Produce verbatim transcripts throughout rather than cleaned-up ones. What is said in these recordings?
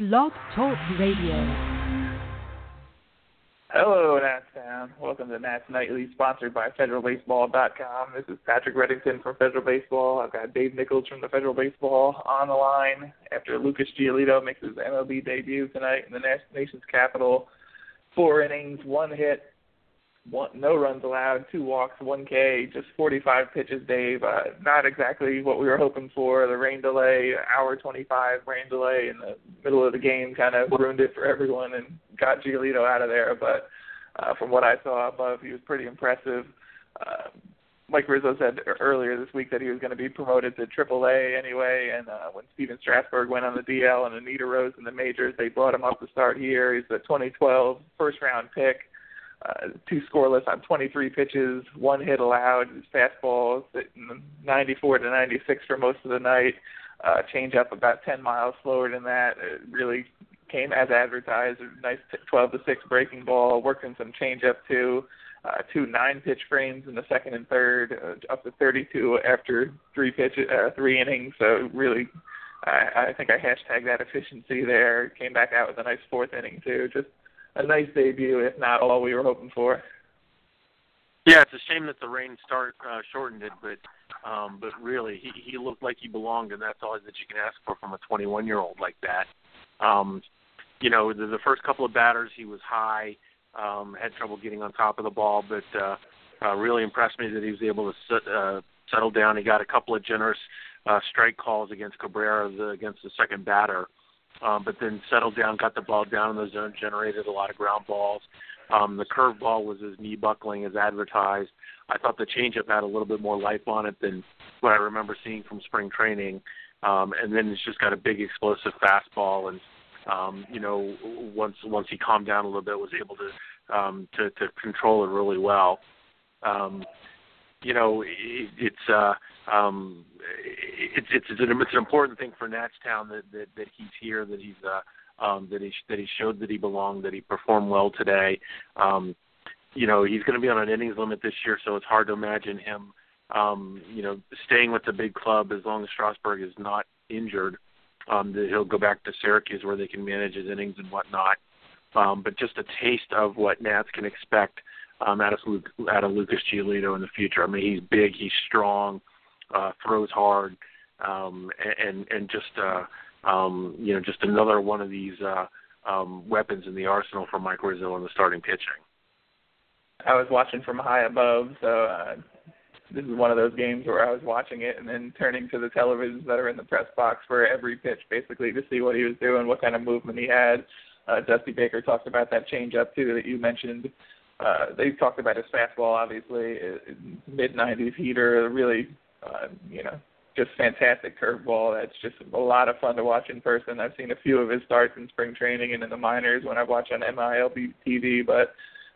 Blog Talk Radio. Hello, Nats Town. Welcome to Nats Nightly, sponsored by Federal Baseball dot com. This is Patrick Reddington from Federal Baseball. I've got Dave Nichols from the Federal Baseball on the line after Lucas Giolito makes his M L B debut tonight in the nation's capital. Four innings, one hit, one, no runs allowed, two walks, one K, just forty-five pitches, Dave. Uh, not exactly what we were hoping for. The rain delay, hour twenty-five rain delay in the middle of the game kind of ruined it for everyone and got Giolito out of there. But uh, from what I saw above, he was pretty impressive. Uh, Mike Rizzo said earlier this week that he was going to be promoted to Triple A anyway, and uh, when Steven Strasburg went on the D L and Anita Rose in the majors, they brought him up to start here. He's the twenty twelve first-round pick. Uh, two scoreless on twenty-three pitches, one hit allowed, his fastball ninety-four to ninety-six for most of the night, uh, change up about ten miles slower than that. It really came as advertised, a nice twelve to six breaking ball, working some change up too, uh, two nine-pitch frames in the second and third, uh, up to thirty-two after three pitches, uh, three innings, so really I, I think I hashtagged that efficiency there, came back out with a nice fourth inning too, just a nice debut, if not all we were hoping for. Yeah, it's a shame that the rain start uh, shortened it, but um, but really he, he looked like he belonged, and that's all that you can ask for from a twenty-one-year-old like that. Um, you know, the, the first couple of batters he was high, um, had trouble getting on top of the ball, but uh, uh, really impressed me that he was able to sit, uh, settle down. He got a couple of generous uh, strike calls against Cabrera, the, against the second batter. Um, but then settled down, got the ball down in the zone, generated a lot of ground balls. Um, the curveball was as knee-buckling as advertised. I thought the changeup had a little bit more life on it than what I remember seeing from spring training. Um, and then it's just got a big explosive fastball. And, um, you know, once once he calmed down a little bit, was able to um, to, to control it really well. Um, you know, it, it's uh, – Um, it's it's it's an, it's an important thing for Nats Town that, that, that he's here, that he's uh, um, that he that he showed that he belonged, that he performed well today. Um, you know, he's going to be on an innings limit this year, so it's hard to imagine him, um, you know, staying with the big club as long as Strasburg is not injured. Um, that he'll go back to Syracuse where they can manage his innings and whatnot. Um, but just a taste of what Nats can expect um, out of out of Lucas Giolito in the future. I mean, he's big, he's strong. Uh, throws hard, um, and and just uh, um, you know just another one of these uh, um, weapons in the arsenal for Mike Rizzo in the starting pitching. I was watching from high above, so uh, this is one of those games where I was watching it and then turning to the televisions that are in the press box for every pitch, basically, to see what he was doing, what kind of movement he had. Uh, Dusty Baker talked about that changeup too that you mentioned. Uh, they talked about his fastball, obviously, mid nineties heater, really. Uh, you know, just fantastic curveball. That's just a lot of fun to watch in person. I've seen a few of his starts in spring training and in the minors when I watch on M I L B T V, but a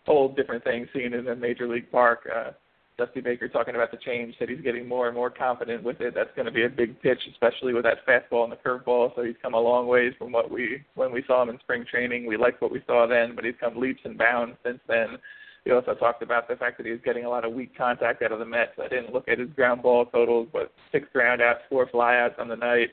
whole different thing seeing it in a major league park. Uh, Dusty Baker talking about the change, said he's getting more and more confident with it. That's going to be a big pitch, especially with that fastball and the curveball. So he's come a long ways from what we when we saw him in spring training. We liked what we saw then, but he's come leaps and bounds since then. He also talked about the fact that he was getting a lot of weak contact out of the Mets. I didn't look at his ground ball totals, but six ground outs, four flyouts on the night.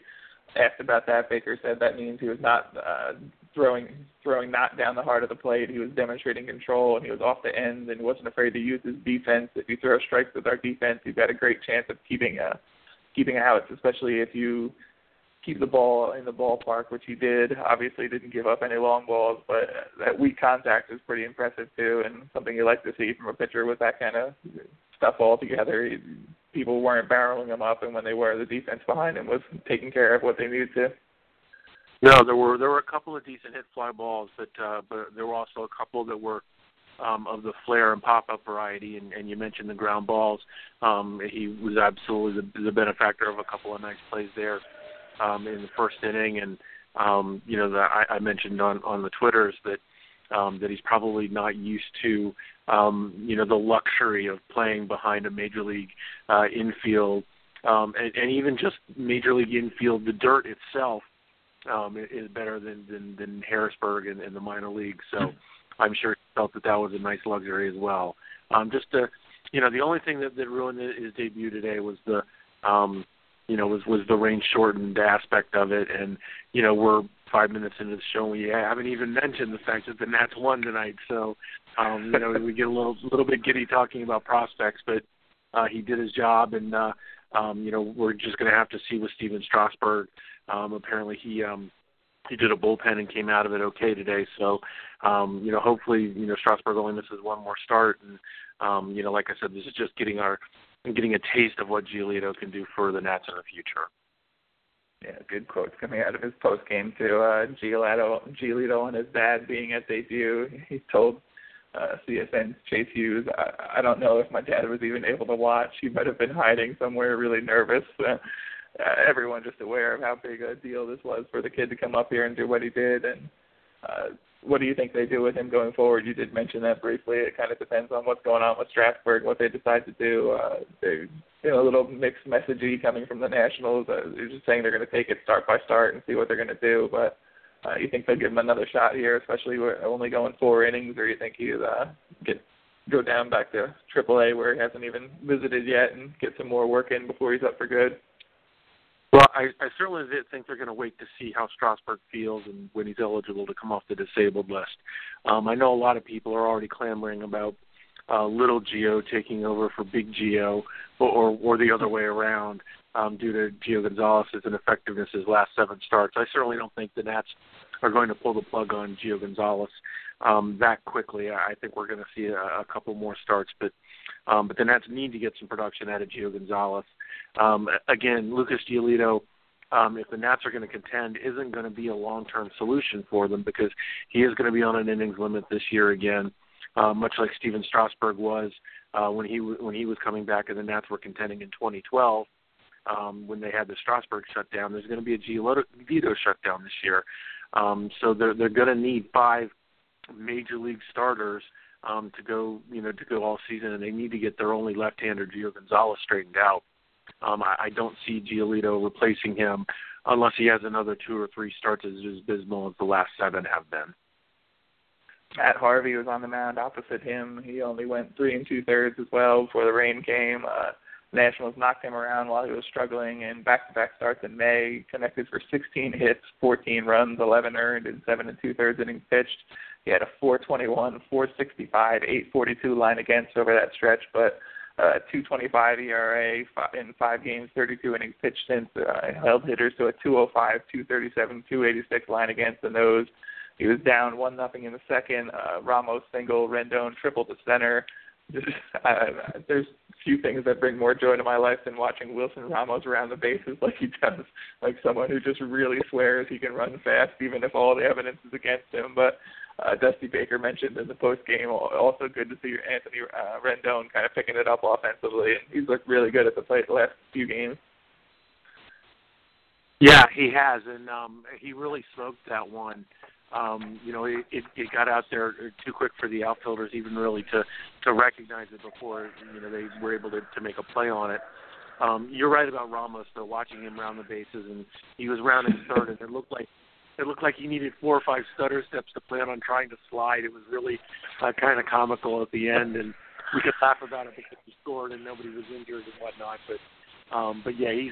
Asked about that, Baker said that means he was not uh, throwing throwing not down the heart of the plate. He was demonstrating control, and he was off the ends, and he wasn't afraid to use his defense. If you throw strikes with our defense, you've got a great chance of keeping uh, keeping outs, especially if you keep the ball in the ballpark, which he did. Obviously didn't give up any long balls, but that weak contact is pretty impressive too, and something you like to see from a pitcher with that kind of stuff all together. He, people weren't barreling him up, and when they were, the defense behind him was taking care of what they needed to. No, there were there were a couple of decent hit fly balls, but uh, but there were also a couple that were um, of the flare and pop-up variety, and, and you mentioned the ground balls. Um, he was absolutely the, the benefactor of a couple of nice plays there. Um, in the first inning, and um, you know, the, I, I mentioned on, on the Twitters that um, that he's probably not used to, um, you know, the luxury of playing behind a major league uh, infield, um, and, and even just major league infield. The dirt itself um, is better than than, than Harrisburg and, and the minor league, so I'm sure he felt that that was a nice luxury as well. Um, just to, you know, the only thing that, that ruined his debut today was the. Um, you know, was, was the rain-shortened aspect of it. And, you know, we're five minutes into the show, we haven't even mentioned the fact that the Nats won tonight. So, um, you know, we get a little little bit giddy talking about prospects, but uh, he did his job, and, uh, um, you know, we're just going to have to see with Steven Strasburg. Um, apparently he um, he did a bullpen and came out of it okay today. So, um, you know, hopefully, you know, Strasburg only misses one more start. And, um, you know, like I said, this is just getting our getting a taste of what Giolito can do for the Nats in the future. Yeah, good quotes coming out of his postgame, too. Uh, Giolito, Giolito and his dad being at debut, he told uh, C S N's Chase Hughes, I, I don't know if my dad was even able to watch. He might have been hiding somewhere really nervous. Uh, everyone just aware of how big a deal this was for the kid to come up here and do what he did. And uh, what do you think they do with him going forward? You did mention that briefly. It kind of depends on what's going on with Strasburg, what they decide to do. Uh, they you know, a little mixed messagey coming from the Nationals. Uh, they're just saying they're going to take it start by start and see what they're going to do. But uh, you think they'll give him another shot here, especially we're only going four innings, or you think he'll uh, get go down back to triple A where he hasn't even visited yet and get some more work in before he's up for good? Well, I, I certainly think they're going to wait to see how Strasburg feels and when he's eligible to come off the disabled list. Um, I know a lot of people are already clamoring about uh, little Gio taking over for big Gio, or, or, or the other way around, um, due to Gio Gonzalez's ineffectiveness his last seven starts. I certainly don't think the Nats are going to pull the plug on Gio Gonzalez um, that quickly. I think we're going to see a, a couple more starts, but um, but the Nats need to get some production out of Gio Gonzalez. Um, again, Lucas Giolito, um, if the Nats are going to contend, isn't going to be a long-term solution for them because he is going to be on an innings limit this year again, uh, much like Steven Strasburg was uh, when he w- when he was coming back and the Nats were contending in twenty twelve um, when they had the Strasburg shutdown. There's going to be a Giolito shutdown this year. Um, so they're, they're going to need five major league starters um, to go, you know, to go all season, and they need to get their only left-hander Gio Gonzalez straightened out. Um, I, I don't see Giolito replacing him unless he has another two or three starts as abysmal as the last seven have been. Matt Harvey was on the mound opposite him. He only went three and two-thirds as well before the rain came. Uh, Nationals knocked him around while he was struggling, and back-to-back starts in May, connected for sixteen hits, fourteen runs, eleven earned, and seven and two-thirds innings pitched. He had a four twenty-one, four sixty-five, eight forty-two line against over that stretch, but Uh, two twenty-five E R A in five games, thirty-two innings pitched since. Uh, held hitters to a two oh five, two thirty-seven, two eighty-six line against the nose. He was down one nothing in the second. Uh, Ramos single, Rendon triple to center. uh, there's few things that bring more joy to my life than watching Wilson Ramos around the bases like he does, like someone who just really swears he can run fast, even if all the evidence is against him. But Uh, Dusty Baker mentioned in the postgame, also good to see Anthony uh, Rendon kind of picking it up offensively. He's looked really good at the plate the last few games. Yeah, he has, and um, he really smoked that one. Um, you know, it, it, it got out there too quick for the outfielders even really to, to recognize it before, you know, they were able to, to make a play on it. Um, you're right about Ramos, though, watching him round the bases, and he was rounding third, and it looked like It looked like he needed four or five stutter steps to plan on trying to slide. It was really uh, kind of comical at the end, and we could laugh about it because he scored and nobody was injured and whatnot. But, um, but yeah, he's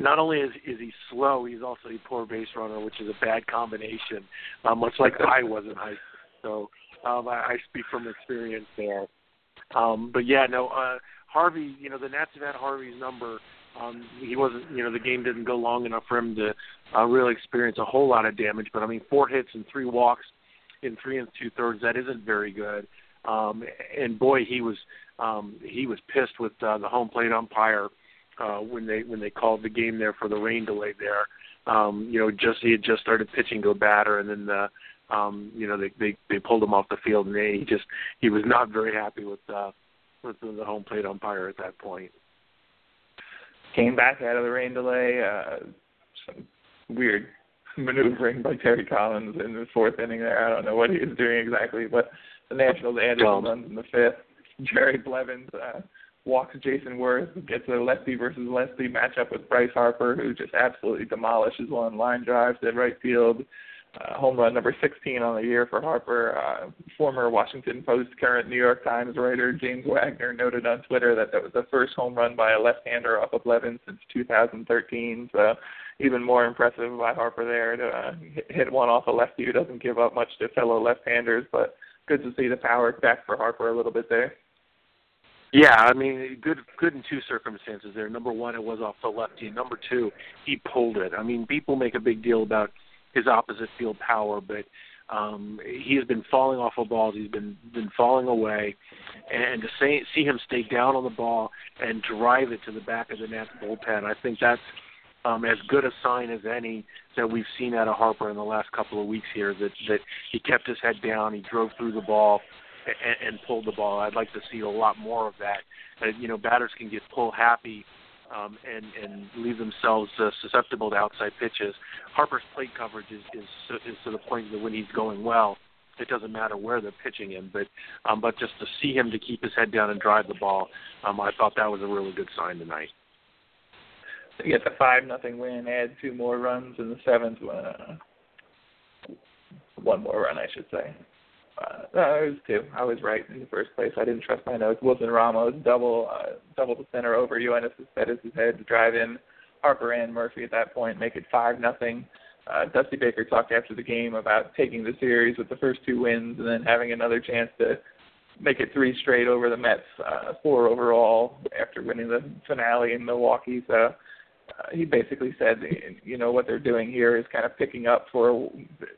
not only is, is he slow, he's also a poor base runner, which is a bad combination, uh, much like I was in high school. So um, I, I speak from experience there. Um, but yeah, no, uh, Harvey, you know, the Nats have had Harvey's number. Um, he wasn't, you know, the game didn't go long enough for him to uh, really experience a whole lot of damage. But, I mean, four hits and three walks in three and two-thirds, that isn't very good. Um, and, boy, he was um, he was pissed with uh, the home plate umpire uh, when they when they called the game there for the rain delay there. Um, you know, just he had just started pitching to a batter, and then, the, um, you know, they, they, they pulled him off the field, and they, he just he was not very happy with, uh, with the home plate umpire at that point. Came back out of the rain delay. Uh, some weird maneuvering by Terry Collins in the fourth inning there. I don't know what he was doing exactly, but the Nationals added some runs in the fifth. Jerry Blevins uh, walks Jason Werth, gets a lefty versus lefty matchup with Bryce Harper, who just absolutely demolishes one line drive to right field. Uh, home run number sixteen on the year for Harper. Uh, former Washington Post, current New York Times writer James Wagner noted on Twitter that that was the first home run by a left-hander off of Blevins since two thousand thirteen. So even more impressive by Harper there to uh, hit one off a lefty who doesn't give up much to fellow left-handers, but good to see the power back for Harper a little bit there. Yeah, I mean, good good in two circumstances there. Number one, it was off the lefty. Number two, he pulled it. I mean, people make a big deal about his opposite field power, but um, he has been falling off of balls. He's been, been falling away. And to say, see him stay down on the ball and drive it to the back of the Nats bullpen, I think that's um, as good a sign as any that we've seen out of Harper in the last couple of weeks here, that, that he kept his head down, he drove through the ball, and pulled the ball. I'd like to see a lot more of that. Uh, you know, batters can get pull happy um, and, and leave themselves uh, susceptible to outside pitches. Harper's plate coverage is, is, is to the point that when he's going well, it doesn't matter where they're pitching him. But um, but just to see him to keep his head down and drive the ball, um, I thought that was a really good sign tonight. You get the five nothing win, add two more runs, and the seventh uh, one more run, I should say. Uh, no, it was two. I was right in the first place. I didn't trust my notes. Wilson Ramos double uh, double the center over Yoenis Cespedes' head to drive in Harper and Murphy at that point, make it five nothing. Uh, Dusty Baker talked after the game about taking the series with the first two wins and then having another chance to make it three straight over the Mets, uh, four overall after winning the finale in Milwaukee. So uh, he basically said, you know, what they're doing here is kind of picking up for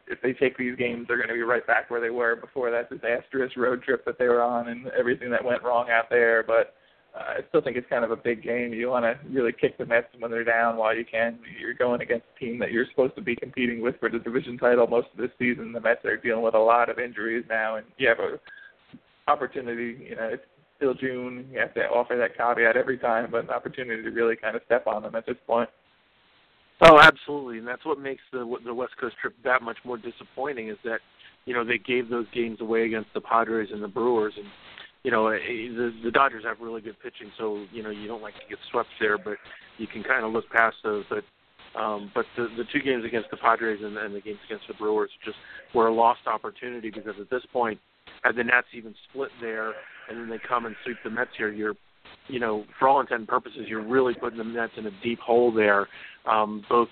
if they take these games, they're going to be right back where they were before that disastrous road trip that they were on and everything that went wrong out there. But uh, I still think it's kind of a big game. You want to really kick the Mets when they're down while you can. You're going against a team that you're supposed to be competing with for the division title most of this season. The Mets are dealing with a lot of injuries now, and you have an opportunity, you know, it's still June, you have to offer that caveat every time, but an opportunity to really kind of step on them at this point. Oh, absolutely, and that's what makes the the West Coast trip that much more disappointing is that, you know, they gave those games away against the Padres and the Brewers, and, you know, the, the Dodgers have really good pitching, so, you know, you don't like to get swept there, but you can kind of look past those. But Um, but the, the two games against the Padres and, and the games against the Brewers just were a lost opportunity because at this point, had the Nats even split there and then they come and sweep the Mets here, you're, you know, for all intents and purposes, you're really putting the Mets in a deep hole there, um, both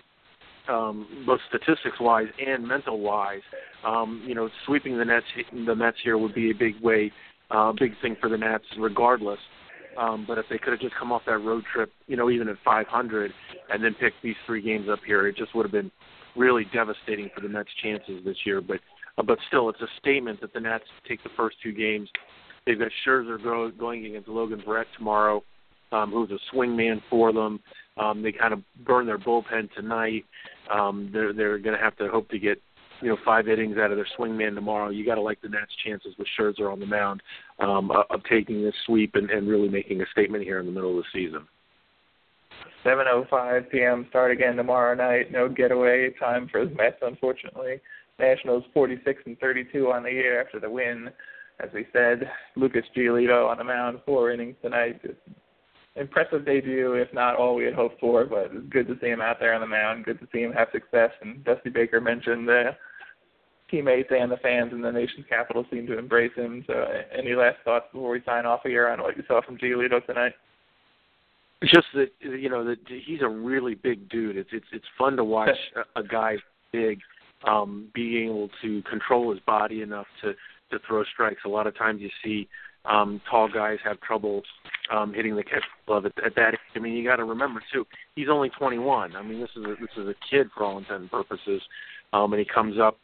um, both statistics-wise and mental-wise. Um, you know, sweeping the Nets, the Mets here would be a big way, uh, big thing for the Nats regardless. Um, but if they could have just come off that road trip, you know, even at five hundred and then picked these three games up here, it just would have been really devastating for the Nats' chances this year. But uh, but still, it's a statement that the Nats take the first two games. They've got Scherzer go, going against Logan Verrett tomorrow, um, who's a swingman for them. Um, they kind of burn their bullpen tonight. Um, they're they're going to have to hope to get, you know, five innings out of their swingman tomorrow. You got to like the Nats' chances with Scherzer on the mound um, of taking this sweep and, and really making a statement here in the middle of the season. seven oh five p.m. start again tomorrow night. No getaway time for the Mets, unfortunately. Nationals forty-six and thirty-two on the year after the win. As we said, Lucas Giolito on the mound, four innings tonight. Impressive debut, if not all we had hoped for, but it's good to see him out there on the mound, good to see him have success. And Dusty Baker mentioned the teammates and the fans in the nation's capital seem to embrace him. So any last thoughts before we sign off here on what you saw from Giolito tonight? Just that, you know, that he's a really big dude. It's it's, it's fun to watch a guy big um, being able to control his body enough to, to throw strikes. A lot of times you see Um, tall guys have trouble um, hitting the catch glove at, at that age. I mean, you got to remember too, he's only twenty-one. I mean, this is a, this is a kid for all intents and purposes, um, and he comes up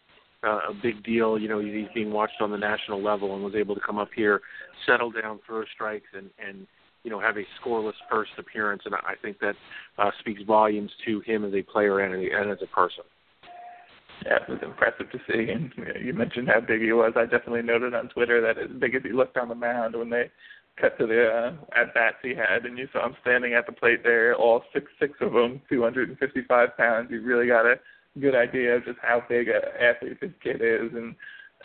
uh, a big deal. You know, he's being watched on the national level and was able to come up here, settle down, throw strikes, and, and you know have a scoreless first appearance. And I think that uh, speaks volumes to him as a player and, and as a person. Yeah, it was impressive to see, and you mentioned how big he was. I definitely noted on Twitter that as big as he looked on the mound when they cut to the uh, at-bats he had, and you saw him standing at the plate there, all six, six of them, two hundred fifty-five pounds. You really got a good idea of just how big an athlete this kid is, and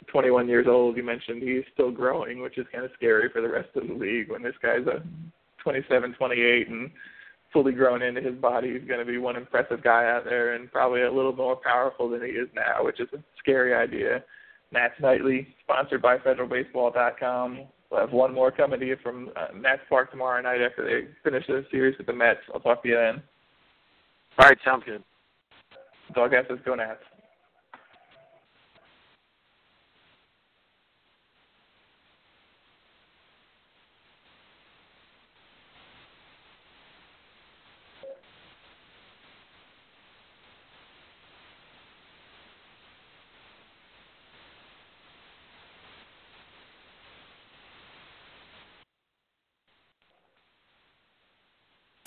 twenty-one years old, you mentioned he's still growing, which is kind of scary for the rest of the league when this guy's a twenty-seven, twenty-eight, and fully grown into his body. He's going to be one impressive guy out there and probably a little more powerful than he is now, which is a scary idea. Nats Nightly, sponsored by Federal Baseball dot com. We'll have one more coming to you from uh, Nats Park tomorrow night after they finish the series with the Mets. I'll talk to you then. All right, sounds good. Dog ass is go Nats.